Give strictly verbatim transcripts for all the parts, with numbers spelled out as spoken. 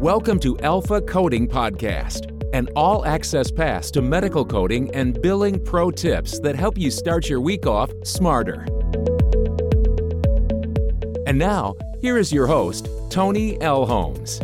Welcome to Alpha Coding Podcast, an all-access pass to medical coding and billing pro tips that help you start your week off smarter. And now, here is your host, Tony L. Holmes.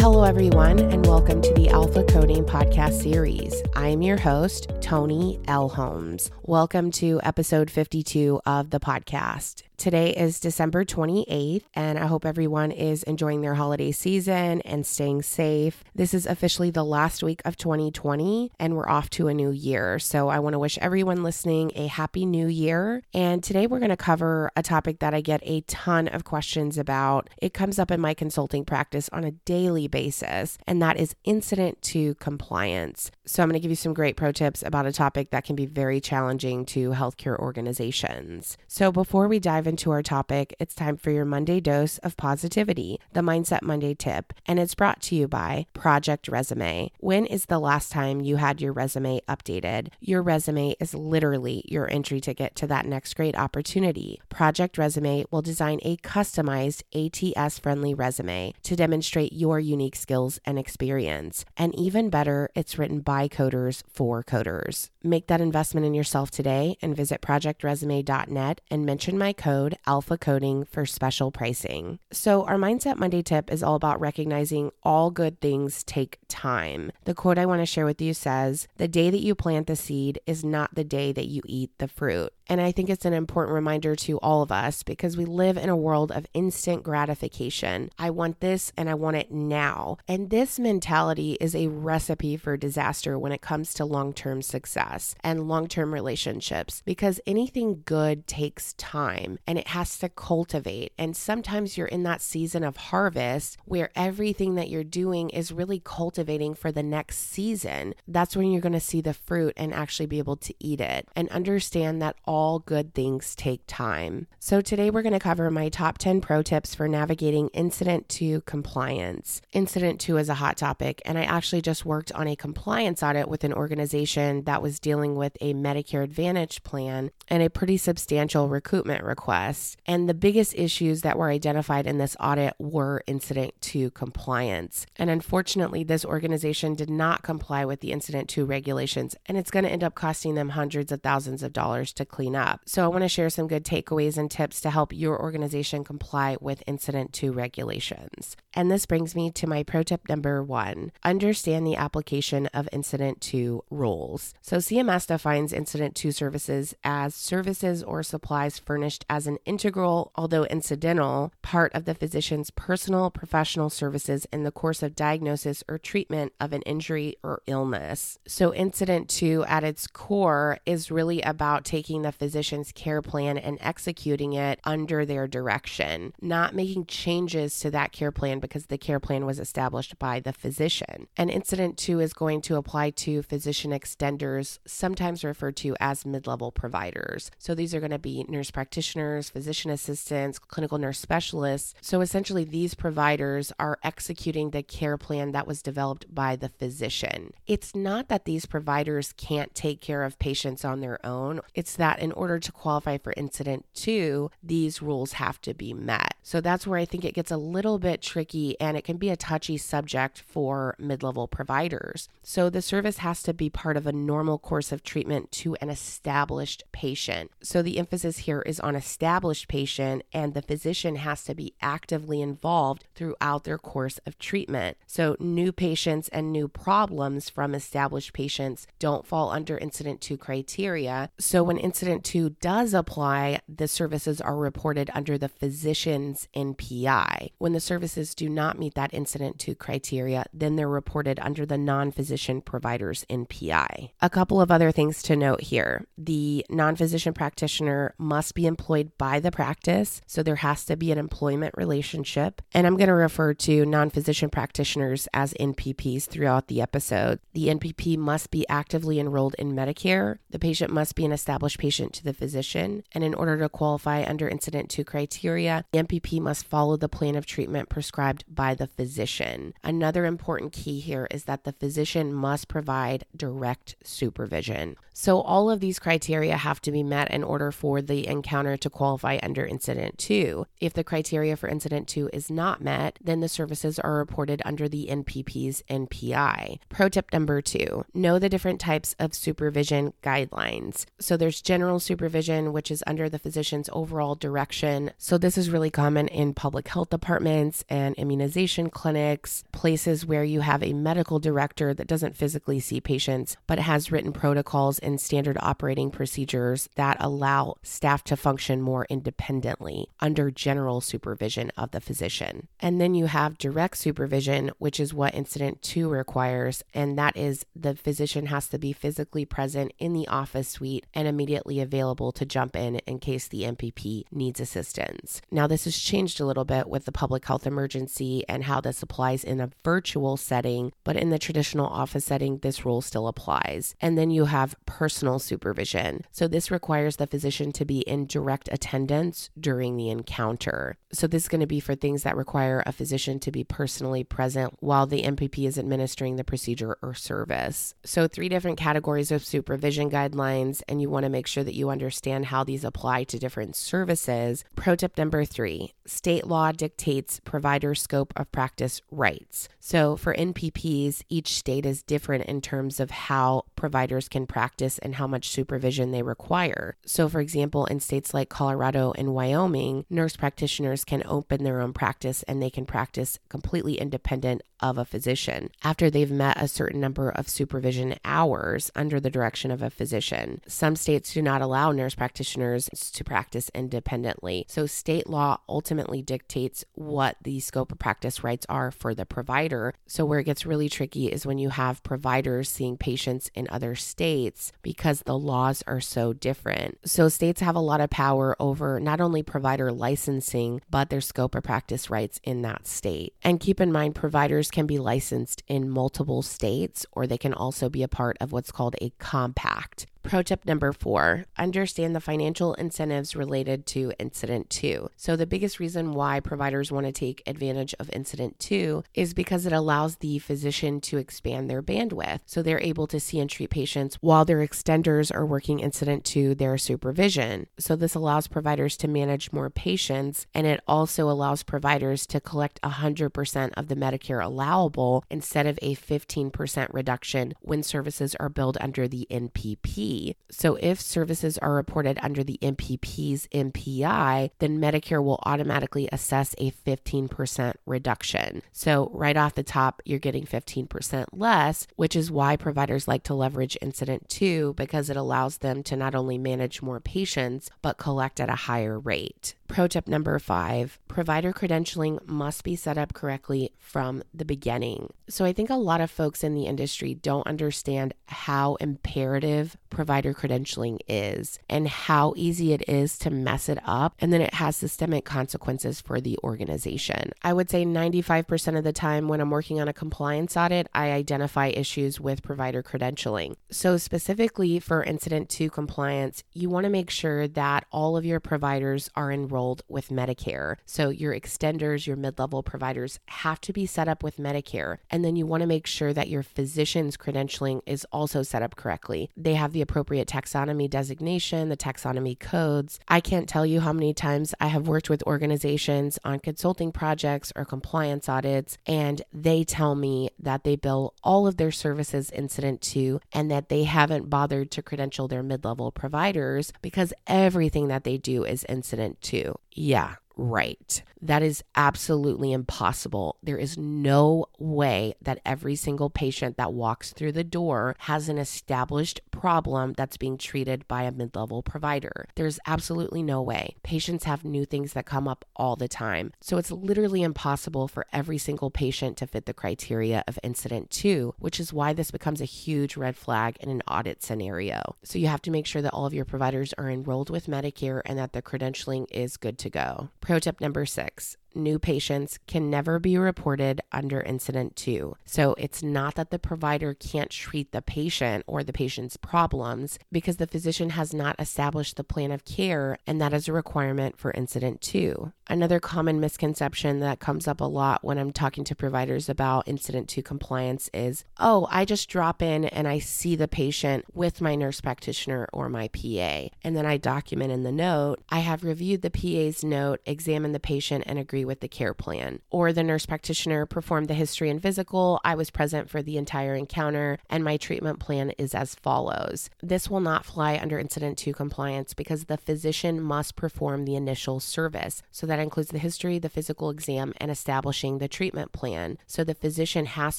Hello, everyone, and welcome to the Alpha Coding Podcast series. I am your host, Tony L. Holmes. Welcome to episode fifty-two of the podcast. Today is December twenty-eighth, and I hope everyone is enjoying their holiday season and staying safe. This is officially the last week of twenty twenty, and we're off to a new year. So I want to wish everyone listening a happy new year. And today we're going to cover a topic that I get a ton of questions about. It comes up in my consulting practice on a daily basis, and that is incident to compliance. So I'm going to give you some great pro tips about a topic that can be very challenging to healthcare organizations. So before we dive into into our topic, it's time for your Monday dose of positivity, the Mindset Monday tip, and it's brought to you by Project Resume. When is the last time you had your resume updated? Your resume is literally your entry ticket to that next great opportunity. Project Resume will design a customized A T S-friendly resume to demonstrate your unique skills and experience. And even better, it's written by coders for coders. Make that investment in yourself today and visit project resume dot net and mention my code Alpha Coding for special pricing. So our Mindset Monday tip is all about recognizing all good things take time. The quote I want to share with you says, "The day that you plant the seed is not the day that you eat the fruit." And I think it's an important reminder to all of us because we live in a world of instant gratification. I want this and I want it now. And this mentality is a recipe for disaster when it comes to long-term success and long-term relationships because anything good takes time and it has to cultivate. And sometimes you're in that season of harvest where everything that you're doing is really cultivating for the next season. That's when you're going to see the fruit and actually be able to eat it and understand that all All good things take time. So today we're going to cover my top ten pro tips for navigating incident to compliance. Incident to is a hot topic, and I actually just worked on a compliance audit with an organization that was dealing with a Medicare Advantage plan and a pretty substantial recoupment request. And the biggest issues that were identified in this audit were incident to compliance. And unfortunately, this organization did not comply with the incident to regulations, and it's going to end up costing them hundreds of thousands of dollars to clean up. So I want to share some good takeaways and tips to help your organization comply with incident to regulations. And this brings me to my pro tip number one, understand the application of incident to rules. So C M S defines incident to services as services or supplies furnished as an integral, although incidental, part of the physician's personal professional services in the course of diagnosis or treatment of an injury or illness. So incident to at its core is really about taking the physician's care plan and executing it under their direction, not making changes to that care plan because the care plan was established by the physician. And incident two is going to apply to physician extenders, sometimes referred to as mid-level providers. So these are going to be nurse practitioners, physician assistants, clinical nurse specialists. So essentially these providers are executing the care plan that was developed by the physician. It's not that these providers can't take care of patients on their own. It's that in order to qualify for incident two, these rules have to be met. So that's where I think it gets a little bit tricky and it can be a touchy subject for mid-level providers. So the service has to be part of a normal course of treatment to an established patient. So the emphasis here is on established patient, and the physician has to be actively involved throughout their course of treatment. So new patients and new problems from established patients don't fall under incident two criteria. So when incident two does apply, the services are reported under the physician's N P I. When the services do not meet that incident two criteria, then they're reported under the non-physician provider's N P I. A couple of other things to note here. The non-physician practitioner must be employed by the practice, so there has to be an employment relationship. And I'm going to refer to non-physician practitioners as N P Ps throughout the episode. The N P P must be actively enrolled in Medicare. The patient must be an established patient to the physician, and in order to qualify under incident two criteria, the N P P must follow the plan of treatment prescribed by the physician. Another important key here is that the physician must provide direct supervision. So all of these criteria have to be met in order for the encounter to qualify under Incident two. If the criteria for Incident two is not met, then the services are reported under the N P P's N P I. Pro tip number two, know the different types of supervision guidelines. So there's general supervision, which is under the physician's overall direction. So this is really common in public health departments and immunization clinics, places where you have a medical director that doesn't physically see patients, but has written protocols and standard operating procedures that allow staff to function more independently under general supervision of the physician. And then you have direct supervision, which is what Incident two requires, and that is the physician has to be physically present in the office suite and immediately available to jump in in case the M P P needs assistance. Now, this has changed a little bit with the public health emergency and how this applies in a virtual setting, but in the traditional office setting, this rule still applies. And then you have personal supervision. So this requires the physician to be in direct attendance during the encounter. So this is going to be for things that require a physician to be personally present while the M P P is administering the procedure or service. So three different categories of supervision guidelines, and you want to make sure that you understand how these apply to different services. Pro tip number three, state law dictates provider scope of practice rights. So for N P Ps, each state is different in terms of how providers can practice and how much supervision they require. So for example, in states like Colorado and Wyoming, nurse practitioners can open their own practice and they can practice completely independent of a physician after they've met a certain number of supervision hours under the direction of a physician. Some states do not allow nurse practitioners to practice independently. So state law ultimately dictates what the scope of practice rights are for the provider. So where it gets really tricky is when you have providers seeing patients in other states because the laws are so different. So states have a lot of power over not only provider licensing, but their scope of practice rights in that state. And keep in mind, providers can be licensed in multiple states, or they can also be a part of what's called a compact. Pro tip number four, understand the financial incentives related to Incident two. So the biggest reason why providers want to take advantage of Incident two is because it allows the physician to expand their bandwidth. So they're able to see and treat patients while their extenders are working Incident two, their supervision. So this allows providers to manage more patients, and it also allows providers to collect one hundred percent of the Medicare allowable instead of a fifteen percent reduction when services are billed under the N P P. So if services are reported under the M P P's M P I, then Medicare will automatically assess a fifteen percent reduction. So right off the top, you're getting fifteen percent less, which is why providers like to leverage Incident two, because it allows them to not only manage more patients, but collect at a higher rate. Pro tip number five, provider credentialing must be set up correctly from the beginning. So I think a lot of folks in the industry don't understand how imperative provider credentialing is and how easy it is to mess it up, and then it has systemic consequences for the organization. I would say ninety-five percent of the time when I'm working on a compliance audit, I identify issues with provider credentialing. So specifically for Incident two compliance, you want to make sure that all of your providers are enrolled with Medicare. So your extenders, your mid-level providers have to be set up with Medicare. And then you want to make sure that your physician's credentialing is also set up correctly. They have the appropriate taxonomy designation, the taxonomy codes. I can't tell you how many times I have worked with organizations on consulting projects or compliance audits, and they tell me that they bill all of their services Incident two and that they haven't bothered to credential their mid-level providers because everything that they do is Incident two. Yeah, right. That is absolutely impossible. There is no way that every single patient that walks through the door has an established problem that's being treated by a mid-level provider. There's absolutely no way. Patients have new things that come up all the time. So it's literally impossible for every single patient to fit the criteria of Incident two, which is why this becomes a huge red flag in an audit scenario. So you have to make sure that all of your providers are enrolled with Medicare and that their credentialing is good to go. Pro tip number six. new patients can never be reported under incident two. So it's not that the provider can't treat the patient or the patient's problems, because the physician has not established the plan of care, and that is a requirement for incident two. Another common misconception that comes up a lot when I'm talking to providers about incident two compliance is, oh, I just drop in and I see the patient with my nurse practitioner or my P A, and then I document in the note, I have reviewed the P A's note, examined the patient, and agree with the care plan. Or the nurse practitioner performed the history and physical, I was present for the entire encounter, and my treatment plan is as follows. This will not fly under incident two compliance because the physician must perform the initial service. So that includes the history, the physical exam, and establishing the treatment plan. So the physician has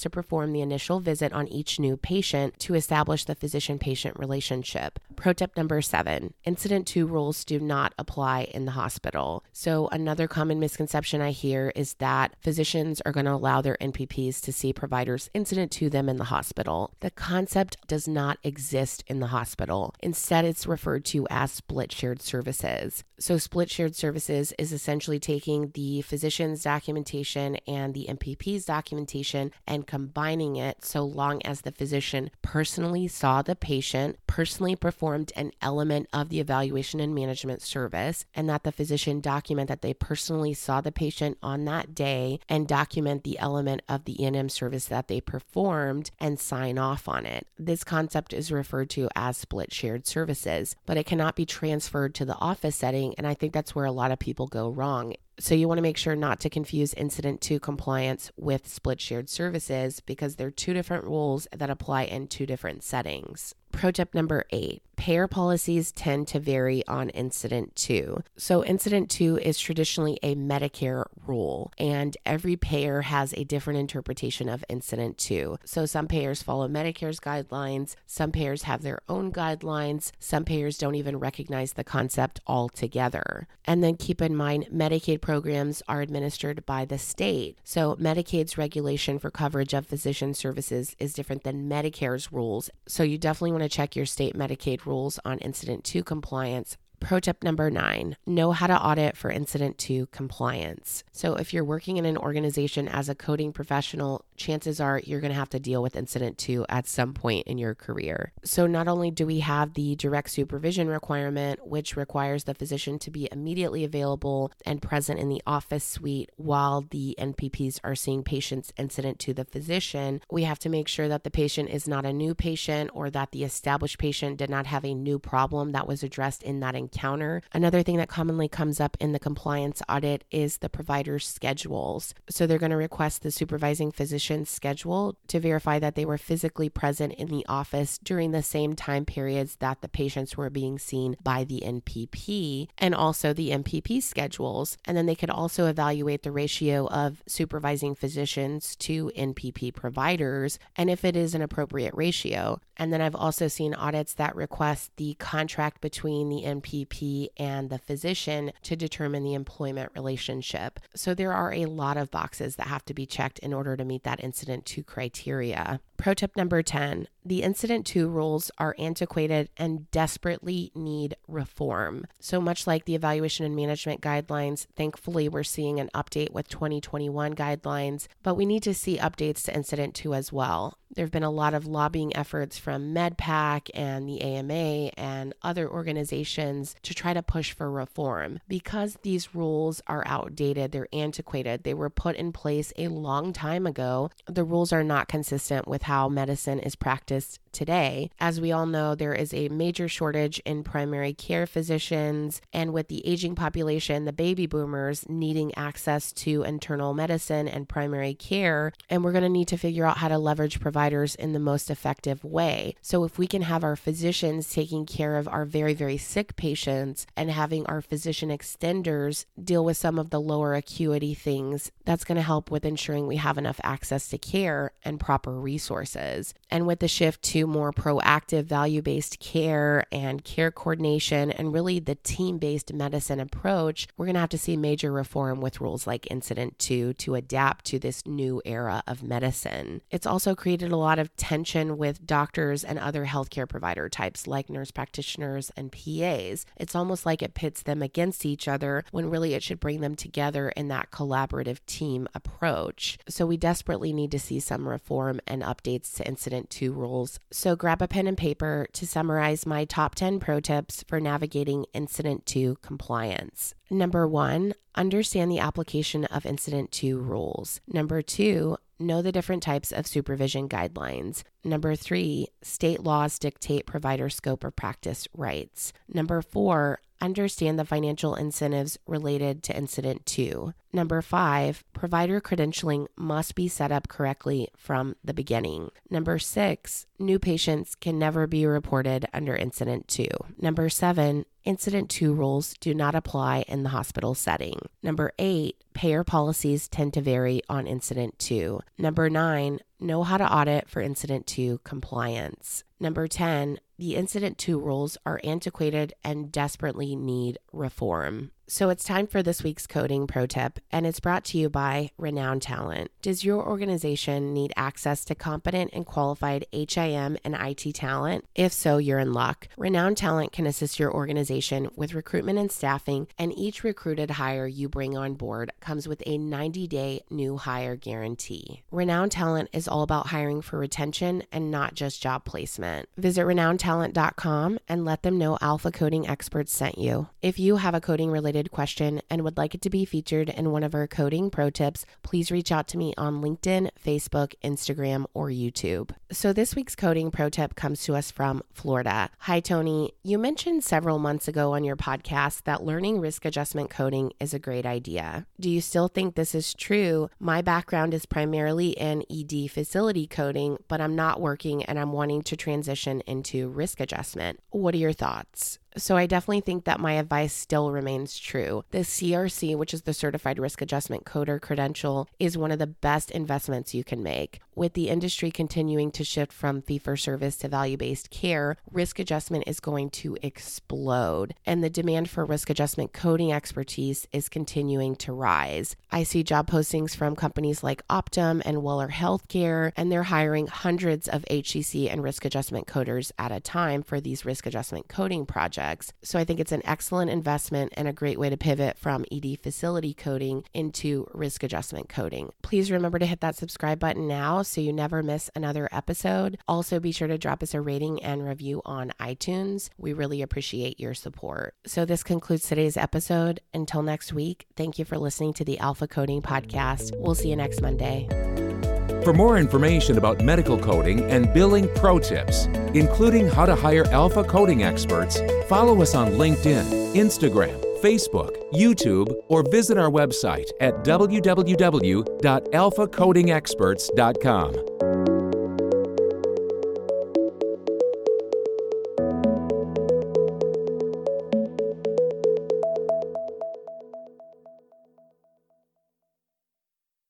to perform the initial visit on each new patient to establish the physician-patient relationship. Pro tip number seven, incident two rules do not apply in the hospital. So another common misconception I hear is that physicians are going to allow their N P Ps to see providers incident to them in the hospital. The concept does not exist in the hospital. Instead, it's referred to as split shared services. So split shared services is essentially taking the physician's documentation and the M P P's documentation and combining it, so long as the physician personally saw the patient, personally performed an element of the evaluation and management service, and that the physician document that they personally saw the patient on that day and document the element of the E and M service that they performed and sign off on it. This concept is referred to as split shared services, but it cannot be transferred to the office setting, and I think that's where a lot of people go wrong. So you want to make sure not to confuse incident two compliance with split shared services, because they're two different rules that apply in two different settings. Pro tip number eight, payer policies tend to vary on incident two. So incident two is traditionally a Medicare rule, and every payer has a different interpretation of incident two. So some payers follow Medicare's guidelines, some payers have their own guidelines, some payers don't even recognize the concept altogether. And then keep in mind, Medicaid programs are administered by the state. So Medicaid's regulation for coverage of physician services is different than Medicare's rules. So you definitely want to check your state Medicaid rules on incident two compliance. Pro tip number nine, know how to audit for incident two compliance. So if you're working in an organization as a coding professional, chances are you're going to have to deal with incident two at some point in your career. So not only do we have the direct supervision requirement, which requires the physician to be immediately available and present in the office suite while the N P Ps are seeing patients incident to the physician, we have to make sure that the patient is not a new patient or that the established patient did not have a new problem that was addressed in that encounter. Counter. Another thing that commonly comes up in the compliance audit is the provider's schedules. So they're going to request the supervising physician's schedule to verify that they were physically present in the office during the same time periods that the patients were being seen by the N P P, and also the M P P schedules. And then they could also evaluate the ratio of supervising physicians to N P P providers, and if it is an appropriate ratio. And then I've also seen audits that request the contract between the N P P and the physician to determine the employment relationship. So there are a lot of boxes that have to be checked in order to meet that incident two criteria. Pro tip number ten, the incident two rules are antiquated and desperately need reform. So much like the evaluation and management guidelines, thankfully we're seeing an update with twenty twenty-one guidelines, but we need to see updates to incident two as well. There have been a lot of lobbying efforts from MedPAC and the A M A and other organizations to try to push for reform. Because these rules are outdated, they're antiquated, they were put in place a long time ago, the rules are not consistent with how medicine is practiced today. As we all know, there is a major shortage in primary care physicians, and with the aging population, the baby boomers needing access to internal medicine and primary care, and we're going to need to figure out how to leverage providers in the most effective way. So if we can have our physicians taking care of our very, very sick patients and having our physician extenders deal with some of the lower acuity things, that's going to help with ensuring we have enough access to care and proper resources. and with the shift to more proactive value-based care and care coordination and really the team-based medicine approach, we're going to have to see major reform with rules like Incident two to adapt to this new era of medicine. It's also created a lot of tension with doctors and other healthcare provider types like nurse practitioners and P As. It's almost like it pits them against each other when really it should bring them together in that collaborative team approach. So we desperately need to see some reform and updates to Incident two rules. So grab a pen and paper to summarize my top ten pro tips for navigating Incident two compliance. Number one, understand the application of Incident two rules. Number two, know the different types of supervision guidelines. Number three, state laws dictate provider scope of practice rights. Number four, understand the financial incentives related to Incident two. Number five, provider credentialing must be set up correctly from the beginning. Number six, new patients can never be reported under Incident two. Number seven, Incident two rules do not apply in the hospital setting. Number eight, payer policies tend to vary on Incident two. Number nine, know how to audit for Incident two compliance. Number ten, the Incident two rules are antiquated and desperately need reform. So it's time for this week's coding pro tip, and it's brought to you by Renowned Talent. Does your organization need access to competent and qualified H I M and I T talent? If so, you're in luck. Renowned Talent can assist your organization with recruitment and staffing, and each recruited hire you bring on board comes with a ninety-day new hire guarantee. Renowned Talent is all about hiring for retention and not just job placement. Visit renowned talent dot com and let them know Alpha Coding Experts sent you. If you have a coding-related question and would like it to be featured in one of our coding pro tips, please reach out to me on LinkedIn, Facebook, Instagram, or YouTube. So this week's coding pro tip comes to us from Florida. Hi, Tony. You mentioned several months ago on your podcast that learning risk adjustment coding is a great idea. Do you still think this is true? My background is primarily in E D facility coding, but I'm not working and I'm wanting to transition into risk adjustment. What are your thoughts? So I definitely think that my advice still remains true. The C R C, which is the Certified Risk Adjustment Coder credential, is one of the best investments you can make. With the industry continuing to shift from fee-for-service to value-based care, risk adjustment is going to explode, and the demand for risk adjustment coding expertise is continuing to rise. I see job postings from companies like Optum and Weller Healthcare, and they're hiring hundreds of H C C and risk adjustment coders at a time for these risk adjustment coding projects. So I think it's an excellent investment and a great way to pivot from E D facility coding into risk adjustment coding. Please remember to hit that subscribe button now so you never miss another episode. Also, be sure to drop us a rating and review on iTunes. We really appreciate your support. So this concludes today's episode. Until next week, thank you for listening to the Alpha Coding Podcast. We'll see you next Monday. For more information about medical coding and billing pro tips, including how to hire Alpha Coding Experts, follow us on LinkedIn, Instagram, Facebook, YouTube, or visit our website at w w w dot alpha coding experts dot com.